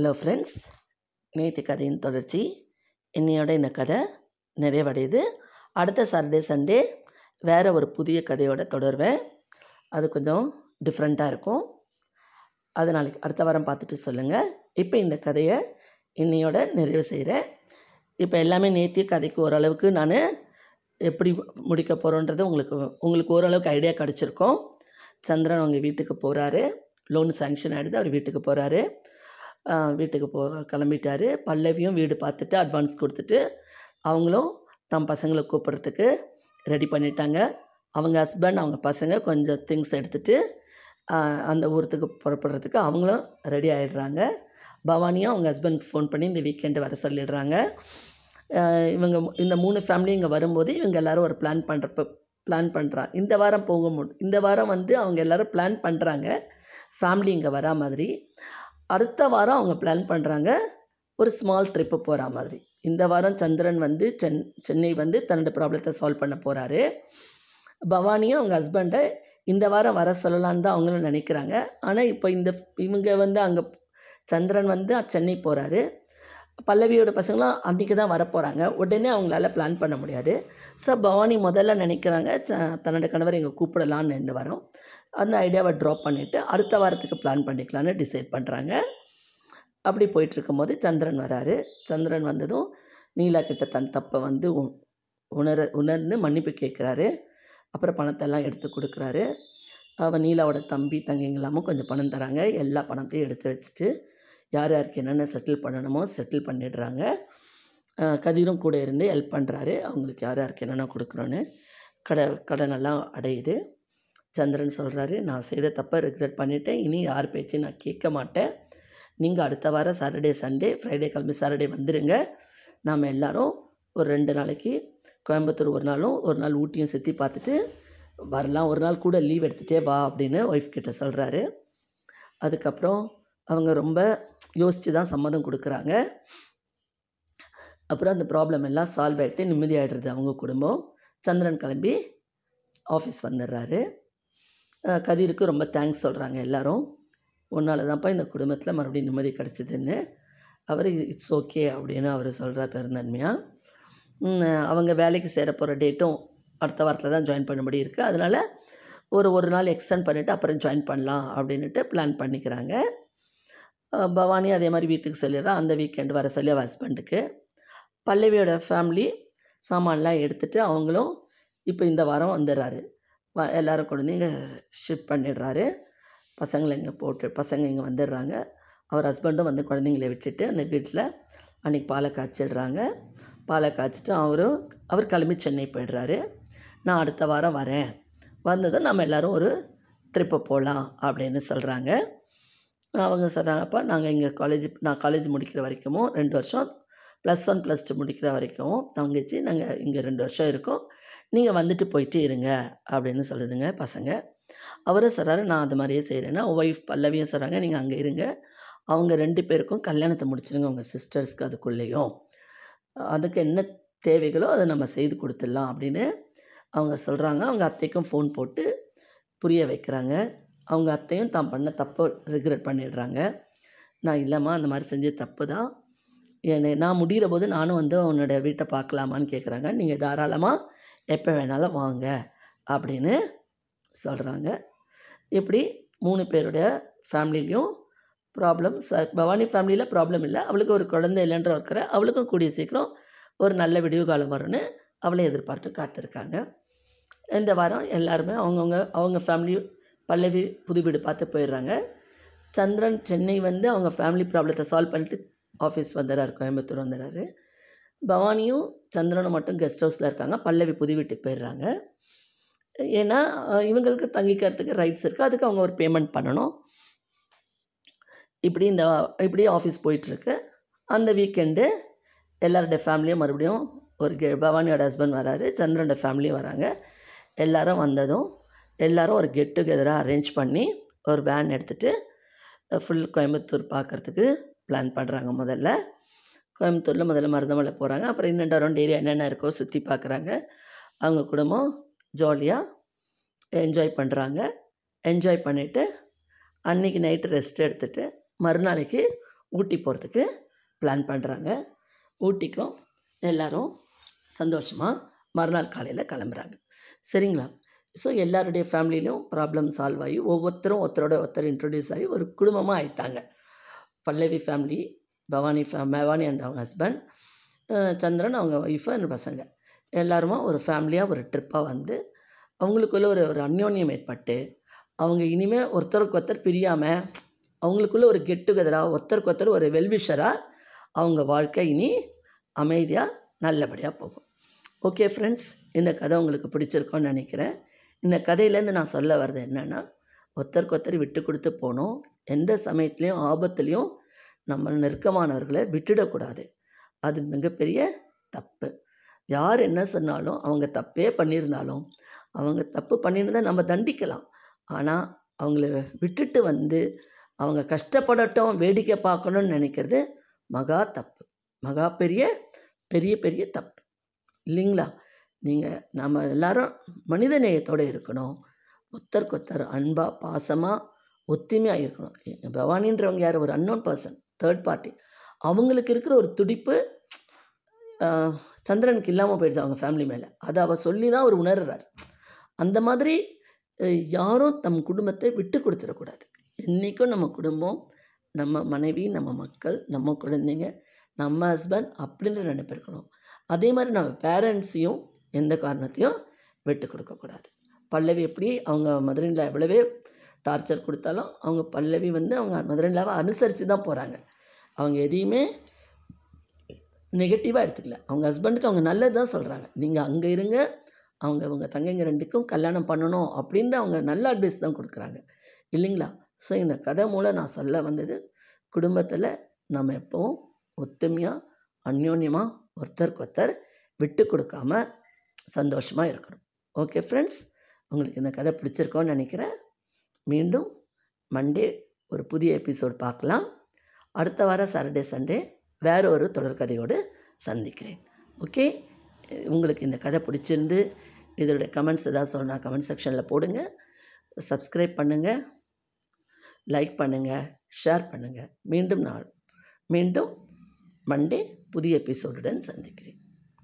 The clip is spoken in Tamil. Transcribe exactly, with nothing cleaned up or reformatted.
ஹலோ ஃப்ரெண்ட்ஸ், நேற்று கதையின் தொடர்ச்சி. என்னையோட இந்த கதை நிறைவடையுது. அடுத்த சாட்டர்டே சண்டே வேறு ஒரு புதிய கதையோட தொடர்வேன். அது கொஞ்சம் டிஃப்ரெண்ட்டாக இருக்கும். அது நாளைக்கு அடுத்த வாரம் பார்த்துட்டு சொல்லுங்கள். இப்போ இந்த கதையை இன்னையோட நிறைவு செய்கிறேன். இப்போ எல்லாமே நேற்று கதைக்கு ஓரளவுக்கு நான் எப்படி முடிக்க போகிறோன்றது உங்களுக்கு உங்களுக்கு ஓரளவுக்கு ஐடியா கிடச்சிருக்கோம். சந்திரன் அவங்க வீட்டுக்கு போகிறாரு. லோன் சேங்ஷன் ஆகிடுது. அவர் வீட்டுக்கு போகிறாரு. வீட்டுக்கு போ கிளம்பிட்டார். பல்லவியும் வீடு பார்த்துட்டு அட்வான்ஸ் கொடுத்துட்டு அவங்களும் தம் பசங்களை கூப்பிட்றதுக்கு ரெடி பண்ணிட்டாங்க. அவங்க ஹஸ்பண்ட் அவங்க பசங்க கொஞ்சம் திங்ஸ் எடுத்துகிட்டு அந்த ஊருக்கு புறப்படுறதுக்கு அவங்களும் ரெடி ஆகிடுறாங்க. பவானியும் அவங்க ஹஸ்பண்ட் ஃபோன் பண்ணி இந்த வீக்கெண்டு வர சொல்லிடுறாங்க. இவங்க இந்த மூணு ஃபேமிலியும் இங்கே வரும்போது இவங்க எல்லோரும் ஒரு பிளான் பண்ணுறப்ப பிளான் பண்ணுறாங்க. இந்த வாரம் போக முடி இந்த வாரம் வந்து அவங்க எல்லோரும் பிளான் பண்ணுறாங்க ஃபேமிலி இங்கே வரா மாதிரி. அடுத்த வாரம் அவங்க பிளான் பண்ணுறாங்க ஒரு ஸ்மால் ட்ரிப்பு போகிற மாதிரி. இந்த வாரம் சந்திரன் வந்து சென் சென்னை வந்து தன்னோட ப்ராப்ளத்தை சால்வ் பண்ண போகிறாரு. பவானியும் அவங்க ஹஸ்பண்டை இந்த வாரம் வர சொல்லலான்னு தான் அவங்களும் நினைக்கிறாங்க. ஆனால் இப்போ இந்த இவங்க வந்து அங்கே சந்திரன் வந்து சென்னை போகிறாரு. பல்லவியோட பசங்களும் அன்றைக்கி தான் வரப்போகிறாங்க. உடனே அவங்களால பிளான் பண்ண முடியாது. ஸோ பவானி முதல்ல நினைக்கிறாங்க ச தன்னோட கணவர் இங்கே கூப்பிடலான்னு இந்த வாரம் அந்த ஐடியாவை ட்ராப் பண்ணிவிட்டு அடுத்த வாரத்துக்கு பிளான் பண்ணிக்கலான்னு டிசைட் பண்ணுறாங்க. அப்படி போயிட்டுருக்கும் போது சந்திரன் வராரு. சந்திரன் வந்ததும் நீலா கிட்ட தன் தப்பை வந்து உணர உணர்ந்து மன்னிப்பு கேட்குறாரு. அப்புறம் பணத்தெல்லாம் எடுத்து கொடுக்குறாரு. அவன் நீலாவோட தம்பி தங்கிங்களாமும் கொஞ்சம் பணம் தராங்க. எல்லா பணத்தையும் எடுத்து வச்சுட்டு யார் யாருக்கு என்னென்ன செட்டில் பண்ணணுமோ செட்டில் பண்ணிடுறாங்க. கதிரும் கூட இருந்து ஹெல்ப் பண்ணுறாரு. அவங்களுக்கு யார் யாருக்கு என்னென்ன கொடுக்குறோன்னு கடை கடனெல்லாம் அடையுது. சந்திரன் சொல்கிறாரு, நான் செய்த தப்பை ரிக்ரெட் பண்ணிவிட்டேன். இனி யார் பேச்சு நான் கேட்க மாட்டேன். நீங்கள் அடுத்த வாரம் சாட்டர்டே சண்டே ஃப்ரைடே கிளம்பி சாட்டர்டே வந்துடுங்க. நாம் எல்லோரும் ஒரு ரெண்டு நாளைக்கு கோயம்புத்தூர் ஒரு நாளும் ஒரு நாள் ஊட்டியும் சுற்றி பார்த்துட்டு வரலாம். ஒரு நாள் கூட லீவ் எடுத்துகிட்டே வா அப்படின்னு ஒய்ஃப் கிட்ட சொல்கிறாரு. அதுக்கப்புறம் அவங்க ரொம்ப யோசித்து தான் சம்மதம் கொடுக்குறாங்க. அப்புறம் அந்த ப்ராப்ளம் எல்லாம் சால்வ் ஆகிட்டு நிம்மதியாகிடுறது அவங்க குடும்பம். சந்திரன் கிளம்பி ஆஃபீஸ் வந்துடுறாரு. கதிருக்கு ரொம்ப தேங்க்ஸ் சொல்கிறாங்க எல்லாரும். உன்னால் தான்ப்பா இந்த குடும்பத்தில் மறுபடியும் நிம்மதி கிடச்சிதுன்னு. அவர் இட்ஸ் ஓகே அப்படின்னு அவர் சொல்கிறார் பெருந்தன்மையாக. அவங்க வேலைக்கு சேர போகிற டேட்டும் அடுத்த வாரத்தில் தான் ஜாயின் பண்ணும்படி இருக்குது. அதனால் ஒரு ஒரு நாள் எக்ஸ்டெண்ட் பண்ணிவிட்டு அப்புறம் ஜாயின் பண்ணலாம் அப்படின்ட்டு பிளான் பண்ணிக்கிறாங்க. பவானி அதே மாதிரி வீட்டுக்கு சொல்லிடுறா. அந்த வீக்கெண்டு வர சொல்லி அவள் ஹஸ்பண்டுக்கு பல்லவியோட ஃபேமிலி சாமான்லாம் எடுத்துகிட்டு அவங்களும் இப்போ இந்த வாரம் வந்துடுறாரு. வ எல்லோரும் கொண்டு வந்து இங்கே ஷிஃப்ட் பண்ணிடுறாரு. பசங்களை இங்கே போட்டு பசங்க இங்கே வந்துடுறாங்க. அவர் ஹஸ்பண்டும் வந்து குழந்தைங்கள விட்டுட்டு அந்த வீட்டில் அன்றைக்கி பாலை காய்ச்சிடுறாங்க. பாலை காய்ச்சிட்டு அவரும் அவர் கிளம்பி சென்னை போய்ட்றாரு. நான் அடுத்த வாரம் வரேன், வந்ததும் நம்ம எல்லோரும் ஒரு ட்ரிப்பை போகலாம் அப்படின்னு சொல்கிறாங்க. அவங்க சொல்கிறாங்கப்பா, நாங்கள் இங்கே காலேஜ் நான் காலேஜ் முடிக்கிற வரைக்கும் ரெண்டு வருஷம் ப்ளஸ் ஒன் ப்ளஸ் டூ முடிக்கிற வரைக்கும் தங்கச்சி நாங்கள் இங்கே ரெண்டு வருஷம் இருக்கோம், நீங்கள் வந்துட்டு போயிட்டு இருங்க அப்படின்னு சொல்லுதுங்க பசங்க. அவரும் சொல்கிறாரு, நான் அது மாதிரியே செய்கிறேன்னா. ஒய்ஃப் பல்லவியும் சொல்கிறாங்க, நீங்கள் அங்கே இருங்க, அவங்க ரெண்டு பேருக்கும் கல்யாணத்தை முடிச்சிடுங்க உங்கள் சிஸ்டர்ஸ்க்கு. அதுக்குள்ளேயும் அதுக்கு என்ன தேவைகளோ அதை நம்ம செய்து கொடுத்துடலாம் அப்படின்னு அவங்க சொல்கிறாங்க. அவங்க அத்தைக்கும் ஃபோன் போட்டு புரிய வைக்கிறாங்க. அவங்க அத்தையும் தான் பண்ண தப்பை ரிக்ரெட் பண்ணிடுறாங்க. நான் இல்லைம்மா, அந்த மாதிரி செஞ்ச தப்பு தான், என்னை நான் முடிகிற போது நானும் வந்து உன்னோட வீட்டை பார்க்கலாமான்னு கேட்குறாங்க. நீங்கள் தாராளமாக எப்போ வேணாலும் வாங்க அப்படின்னு சொல்கிறாங்க. இப்படி மூணு பேருடைய ஃபேமிலிலையும் ப்ராப்ளம் ச பவானி ஃபேமிலியில் ப்ராப்ளம் இல்லை. அவளுக்கு ஒரு குழந்தை இல்லைன்ற இருக்கிற அவளுக்கும் கூடிய சீக்கிரம் ஒரு நல்ல விடிவு காலம் வரும்னு அவளை எதிர்பார்த்து காத்திருக்காங்க. இந்த வாரம் எல்லாருமே அவங்கவுங்க அவங்க ஃபேமிலி பல்லவி புது வீடு பார்த்து போயிடுறாங்க. சந்திரன் சென்னை வந்து அவங்க ஃபேமிலி ப்ராப்ளத்தை சால்வ் பண்ணிட்டு ஆஃபீஸ் வந்துடுறாரு, கோயம்புத்தூர் வந்துடுறாரு. பவானியும் சந்திரனும் மட்டும் கெஸ்ட் ஹவுஸில் இருக்காங்க. பல்லவி புது வீட்டுக்கு போயிடுறாங்க. ஏன்னா இவங்களுக்கு தங்கிக்கிறதுக்கு ரைட்ஸ் இருக்குது, அதுக்கு அவங்க ஒரு பேமெண்ட் பண்ணணும். இப்படி இந்த இப்படி ஆஃபீஸ் போயிட்டுருக்கு. அந்த வீக்கெண்டு எல்லாருடைய ஃபேமிலியும் மறுபடியும் ஒரு கே பவானியோட ஹஸ்பண்ட் வராரு, சந்திரனோட ஃபேமிலியும் வராங்க. எல்லோரும் வந்ததும் எல்லோரும் ஒரு கெட் டுகெதராக அரேஞ்ச் பண்ணி ஒரு வேன் எடுத்துகிட்டு ஃபுல் கோயம்புத்தூர் பார்க்குறதுக்கு பிளான் பண்ணுறாங்க. முதல்ல கோயம்புத்தூரில் முதல்ல மருதமலை போகிறாங்க. அப்புறம் இன்னும் அரௌண்ட் ஏரியா என்னென்ன இருக்கோ சுற்றி பார்க்குறாங்க. அவங்க குடும்பம் ஜாலியாக என்ஜாய் பண்ணுறாங்க. என்ஜாய் பண்ணிவிட்டு அன்றைக்கி நைட்டு ரெஸ்ட் எடுத்துகிட்டு மறுநாளைக்கு ஊட்டி போகிறதுக்கு பிளான் பண்ணுறாங்க. ஊட்டிக்கும் எல்லோரும் சந்தோஷமாக மறுநாள் காலையில் கிளம்புறாங்க. சரிங்களா? ஸோ எல்லாருடைய ஃபேமிலியிலும் ப்ராப்ளம் சால்வ் ஆகி ஒவ்வொருத்தரும் ஒருத்தரோட ஒருத்தர் இன்ட்ரடியூஸ் ஆகி ஒரு குடும்பமாக ஆகிட்டாங்க. பல்லவி ஃபேமிலி, பவானி ஃபே பவானி அண்ட் அவங்க ஹஸ்பண்ட், சந்திரன் அவங்க ஒய்ஃபு அந்த பசங்க எல்லாருமா ஒரு ஃபேமிலியாக ஒரு ட்ரிப்பாக வந்து அவங்களுக்குள்ளே ஒரு ஒரு அந்யோன்யம் ஏற்பட்டு அவங்க இனிமேல் ஒருத்தருக்கு ஒருத்தர் பிரியாமல் அவங்களுக்குள்ளே ஒரு கெட் டுகெதராக ஒருத்தருக்கு ஒருத்தர் ஒரு வெல்விஷராக அவங்க வாழ்க்கை இனி அமைதியாக நல்லபடியாக போகும். ஓகே ஃப்ரெண்ட்ஸ், இந்த கதை உங்களுக்கு பிடிச்சிருக்கோன்னு நினைக்கிறேன். இந்த கதையிலேருந்து நான் சொல்ல வர்றது என்னென்னா, ஒருத்தருக்கு ஒருத்தர் விட்டு கொடுத்து போகணும். எந்த சமயத்துலேயும் ஆபத்துலேயும் நம்ம நெருக்கமானவர்களை விட்டுடக்கூடாது. அது மிகப்பெரிய தப்பு. யார் என்ன சொன்னாலும் அவங்க தப்பே பண்ணியிருந்தாலும் அவங்க தப்பு பண்ணியிருந்தா நம்ம தண்டிக்கலாம். ஆனால் அவங்கள விட்டுட்டு வந்து அவங்க கஷ்டப்படட்டும் வேடிக்கை பார்க்கணும்னு நினைக்கிறது மகா தப்பு, மகா பெரிய பெரிய பெரிய தப்பு இல்லைங்களா? நீங்கள் நம்ம எல்லோரும் மனித நேயத்தோடு இருக்கணும். ஒருத்தருக்கு ஒருத்தர் அன்பாக பாசமாக ஒத்துமையாக இருக்கணும். எங்கள் பவானின்றவங்க யார்? ஒரு அன்னோன் பர்சன், தேர்ட் பார்ட்டி. அவங்களுக்கு இருக்கிற ஒரு துடிப்பு சந்திரனுக்கு இல்லாமல் போயிடுச்சு அவங்க ஃபேமிலி மேலே. அதை அவள் சொல்லி தான் அவர் உணர்கிறார். அந்த மாதிரி யாரும் தம் குடும்பத்தை விட்டு கொடுத்துடக்கூடாது. என்றைக்கும் நம்ம குடும்பம், நம்ம மனைவி, நம்ம மக்கள், நம்ம குழந்தைங்க, நம்ம ஹஸ்பண்ட் அப்படின்ற நினைப்பிருக்கணும். அதே மாதிரி நம்ம பேரண்ட்ஸையும் எந்த காரணத்தையும் விட்டு கொடுக்கக்கூடாது. பல்லவி எப்படி அவங்க மதுரையில் எவ்வளவே டார்ச்சர் கொடுத்தாலும் அவங்க பல்லவி வந்து அவங்க மதுரையிலாவை அனுசரித்து தான் போகிறாங்க. அவங்க எதையுமே நெகட்டிவாக எடுத்துக்கல. அவங்க ஹஸ்பண்டுக்கு அவங்க நல்லது தான் சொல்கிறாங்க. நீங்கள் அங்கே இருங்க, அவங்க அவங்க தங்கைங்க ரெண்டுக்கும் கல்யாணம் பண்ணணும் அப்படின்னு அவங்க நல்ல அட்வைஸ் தான் கொடுக்குறாங்க இல்லைங்களா? ஸோ இந்த கதை மூலம் நான் சொல்ல வந்தது, குடும்பத்தில் நம்ம எப்பவும் ஒத்துமையாக அந்யோன்யமாக ஒருத்தருக்கு ஒருத்தர் விட்டு கொடுக்காம சந்தோஷமாக இருக்கணும். ஓகே ஃப்ரெண்ட்ஸ், உங்களுக்கு இந்த கதை பிடிச்சிருக்கோன்னு நினைக்கிறேன். மீண்டும் மண்டே ஒரு புதிய எபிசோட் பார்க்கலாம். அடுத்த வாரம் சாட்டர்டே சண்டே வேறு ஒரு தொடர்கதையோடு சந்திக்கிறேன். ஓகே, உங்களுக்கு இந்த கதை பிடிச்சிருந்து இதோடய கமெண்ட்ஸ் எதாவது சொன்னால் கமெண்ட் செக்ஷனில் போடுங்க. சப்ஸ்கிரைப் பண்ணுங்கள், லைக் பண்ணுங்கள், ஷேர் பண்ணுங்கள். மீண்டும் நான் மீண்டும் மண்டே புதிய எபிசோடுடன் சந்திக்கிறேன்.